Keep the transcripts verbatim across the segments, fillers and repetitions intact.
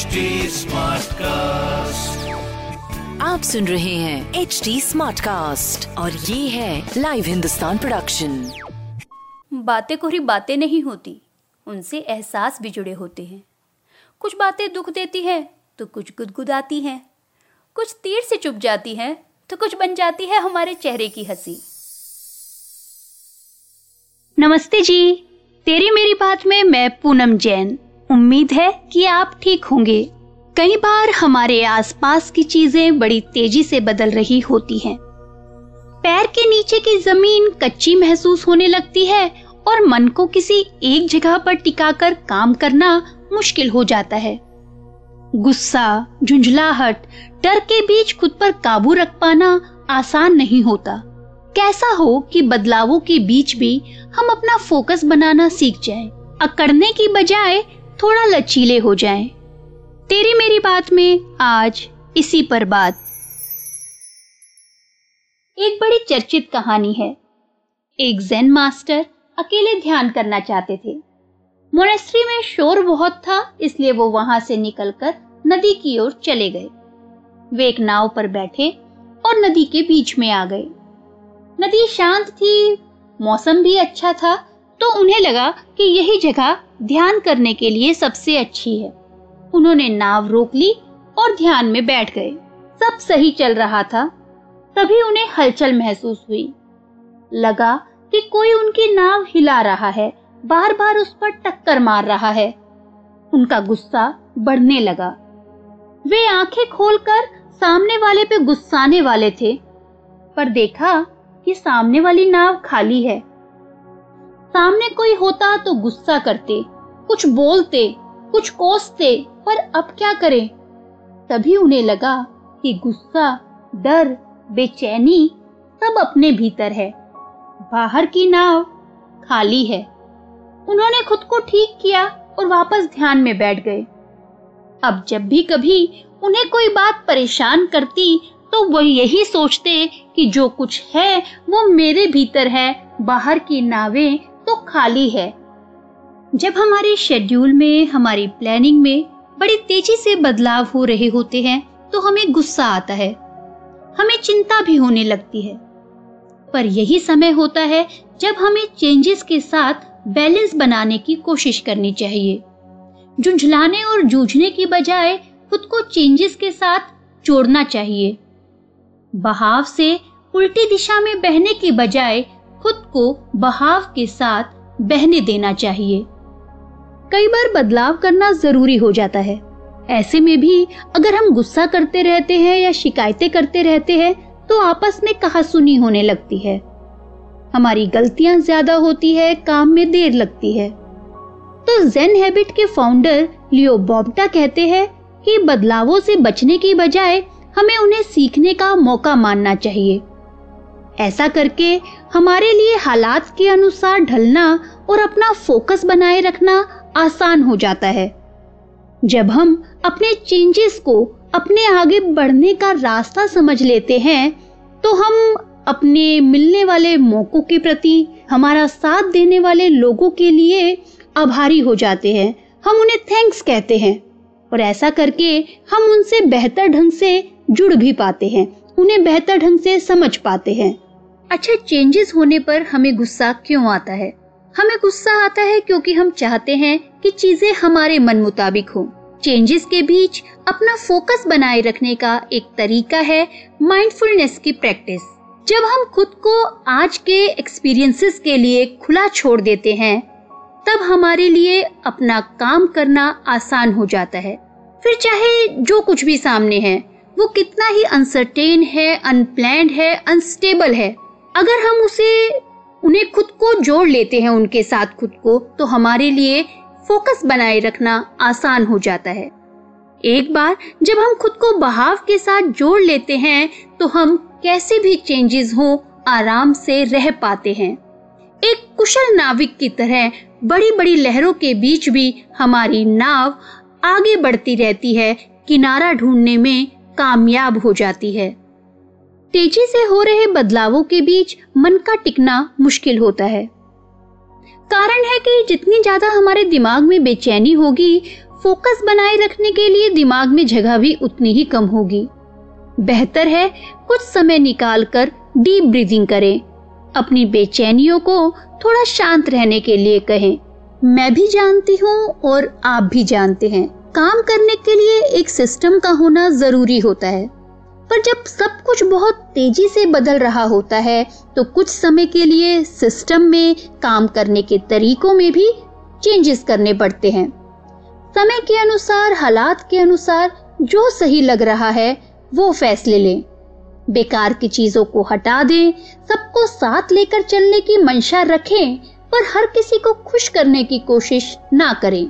H D smart cast. आप सुन रहे हैं एच डी स्मार्ट कास्ट और ये है लाइव हिंदुस्तान प्रोडक्शन। बातें कोरी बातें नहीं होती, उनसे एहसास भी जुड़े होते हैं। कुछ बातें दुख देती हैं तो कुछ गुदगुदाती हैं, कुछ तीर से चुप जाती हैं तो कुछ बन जाती है हमारे चेहरे की हंसी। नमस्ते जी, तेरी मेरी बात में मैं पूनम जैन। उम्मीद है कि आप ठीक होंगे। कई बार हमारे आसपास की चीजें बड़ी तेजी से बदल रही होती हैं। पैर के नीचे की जमीन कच्ची महसूस होने लगती है और मन को किसी एक जगह पर टिका कर काम करना मुश्किल हो जाता है। गुस्सा, झुंझलाहट, डर के बीच खुद पर काबू रख पाना आसान नहीं होता। कैसा हो कि बदलावों के बीच भी हम अपना फोकस बनाना सीख जाएं, अकड़ने की बजाय थोड़ा लचीले हो जाएं। तेरी मेरी बात में आज इसी पर बात। एक बड़ी चर्चित कहानी है। एक ज़ेन मास्टर अकेले ध्यान करना चाहते थे। मोनेस्ट्री में शोर बहुत था, इसलिए वो वहां से निकलकर नदी की ओर चले गए। वे एक नाव पर बैठे और नदी के बीच में आ गए। नदी शांत थी, मौसम भी अच्छा था, तो उन्हें लगा कि यही जगह ध्यान करने के लिए सबसे अच्छी है। उन्होंने नाव रोक ली और ध्यान में बैठ गए। सब सही चल रहा था, तभी उन्हें हलचल महसूस हुई। लगा कि कोई उनकी नाव हिला रहा है, बार बार उस पर टक्कर मार रहा है। उनका गुस्सा बढ़ने लगा। वे आंखें खोलकर सामने वाले पे गुस्साने वाले थे, पर देखा कि सामने वाली नाव खाली है। सामने कोई होता तो गुस्सा करते, कुछ बोलते, कुछ कोसते, पर अब क्या करें? तभी उन्हें लगा कि गुस्सा, डर, बेचैनी सब अपने भीतर है। बाहर की नाव खाली है। उन्होंने खुद को ठीक किया और वापस ध्यान में बैठ गए। अब जब भी कभी उन्हें कोई बात परेशान करती तो वो यही सोचते कि जो कुछ है वो मेरे भीतर है, बाहर की नावें तो खाली है। जब हमारे शेड्यूल में, हमारी प्लानिंग में बड़ी तेजी से बदलाव हो रहे होते हैं तो हमें गुस्सा आता है, हमें चिंता भी होने लगती है। पर यही समय होता है जब हमें चेंजेस के साथ बैलेंस बनाने की कोशिश करनी चाहिए। झुंझलाने और जूझने की बजाय खुद को चेंजेस के साथ जोड़ना चाहिए। बहाव से उल्टी दिशा में बहने की बजाय खुद को बहाव के साथ बहने देना चाहिए। कई बार बदलाव करना जरूरी हो जाता है। ऐसे में भी अगर हम गुस्सा करते रहते हैं या शिकायतें करते रहते हैं तो आपस में कहासुनी होने लगती है। हमारी गलतियां ज्यादा होती है, काम में देर लगती है। तो ज़ेन हैबिट के फाउंडर लियो बाबौटा कहते हैं कि बदलावों से बचने की बजाय हमें उन्हें सीखने का मौका मानना चाहिए। ऐसा करके हमारे लिए हालात के अनुसार ढलना और अपना फोकस बनाए रखना आसान हो जाता है। जब हम अपने चेंजेस को अपने आगे बढ़ने का रास्ता समझ लेते हैं तो हम अपने मिलने वाले मौकों के प्रति, हमारा साथ देने वाले लोगों के लिए आभारी हो जाते हैं। हम उन्हें थैंक्स कहते हैं और ऐसा करके हम उनसे बेहतर ढंग से जुड़ भी पाते हैं, उन्हें बेहतर ढंग से समझ पाते हैं। अच्छा, चेंजेस होने पर हमें गुस्सा क्यों आता है? हमें गुस्सा आता है क्योंकि हम चाहते हैं कि चीजें हमारे मन मुताबिक हो। चेंजेस के बीच अपना फोकस बनाए रखने का एक तरीका है माइंडफुलनेस की प्रैक्टिस। जब हम खुद को आज के एक्सपीरियंसेस के लिए खुला छोड़ देते हैं तब हमारे लिए अपना काम करना आसान हो जाता है। फिर चाहे जो कुछ भी सामने है वो कितना ही अनसर्टेन है, अनप्लैंड है, अनस्टेबल है, अगर हम उसे उन्हें खुद को जोड़ लेते हैं, उनके साथ खुद को, तो हमारे लिए फोकस बनाए रखना आसान हो जाता है। एक बार जब हम खुद को बहाव के साथ जोड़ लेते हैं तो हम कैसे भी चेंजेस हो आराम से रह पाते हैं। एक कुशल नाविक की तरह बड़ी बड़ी लहरों के बीच भी हमारी नाव आगे बढ़ती रहती है, किनारा ढूंढने में कामयाब हो जाती है। तेजी से हो रहे बदलावों के बीच मन का टिकना मुश्किल होता है। कारण है कि जितनी ज्यादा हमारे दिमाग में बेचैनी होगी, फोकस बनाए रखने के लिए दिमाग में जगह भी उतनी ही कम होगी। बेहतर है कुछ समय निकालकर डीप ब्रीदिंग करें। अपनी बेचैनियों को थोड़ा शांत रहने के लिए कहें। मैं भी जानती हूँ और आप भी जानते हैं, काम करने के लिए एक सिस्टम का होना जरूरी होता है, पर जब सब कुछ बहुत तेजी से बदल रहा होता है तो कुछ समय के लिए सिस्टम में, काम करने के तरीकों में भी चेंजेस करने पड़ते हैं। समय के अनुसार, हालात के अनुसार जो सही लग रहा है वो फैसले लें। बेकार की चीजों को हटा दें। सबको साथ लेकर चलने की मंशा रखें, पर हर किसी को खुश करने की कोशिश ना करें।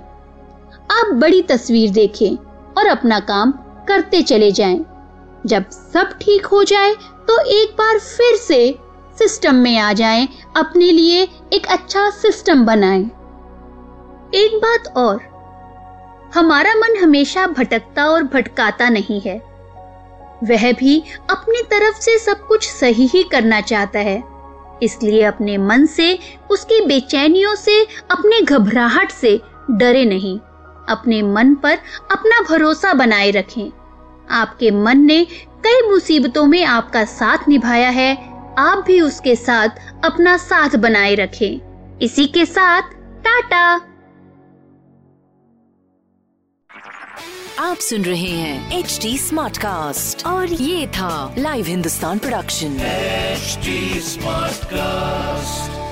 आप बड़ी तस्वीर देखें और अपना काम करते चले जाएं। जब सब ठीक हो जाए तो एक बार फिर से सिस्टम में आ जाएं, अपने लिए एक अच्छा सिस्टम बनाएं। एक बात और, हमारा मन हमेशा भटकता और भटकाता नहीं है। वह भी अपनी तरफ से सब कुछ सही ही करना चाहता है, इसलिए अपने मन से, उसकी बेचैनियों से, अपने घबराहट से डरे नहीं। अपने मन पर अपना भरोसा बनाए रखें। आपके मन ने कई मुसीबतों में आपका साथ निभाया है, आप भी उसके साथ अपना साथ बनाए रखें। इसी के साथ टाटा। आप सुन रहे हैं एच डी स्मार्ट कास्ट और ये था live Hindustan production H D smart cast.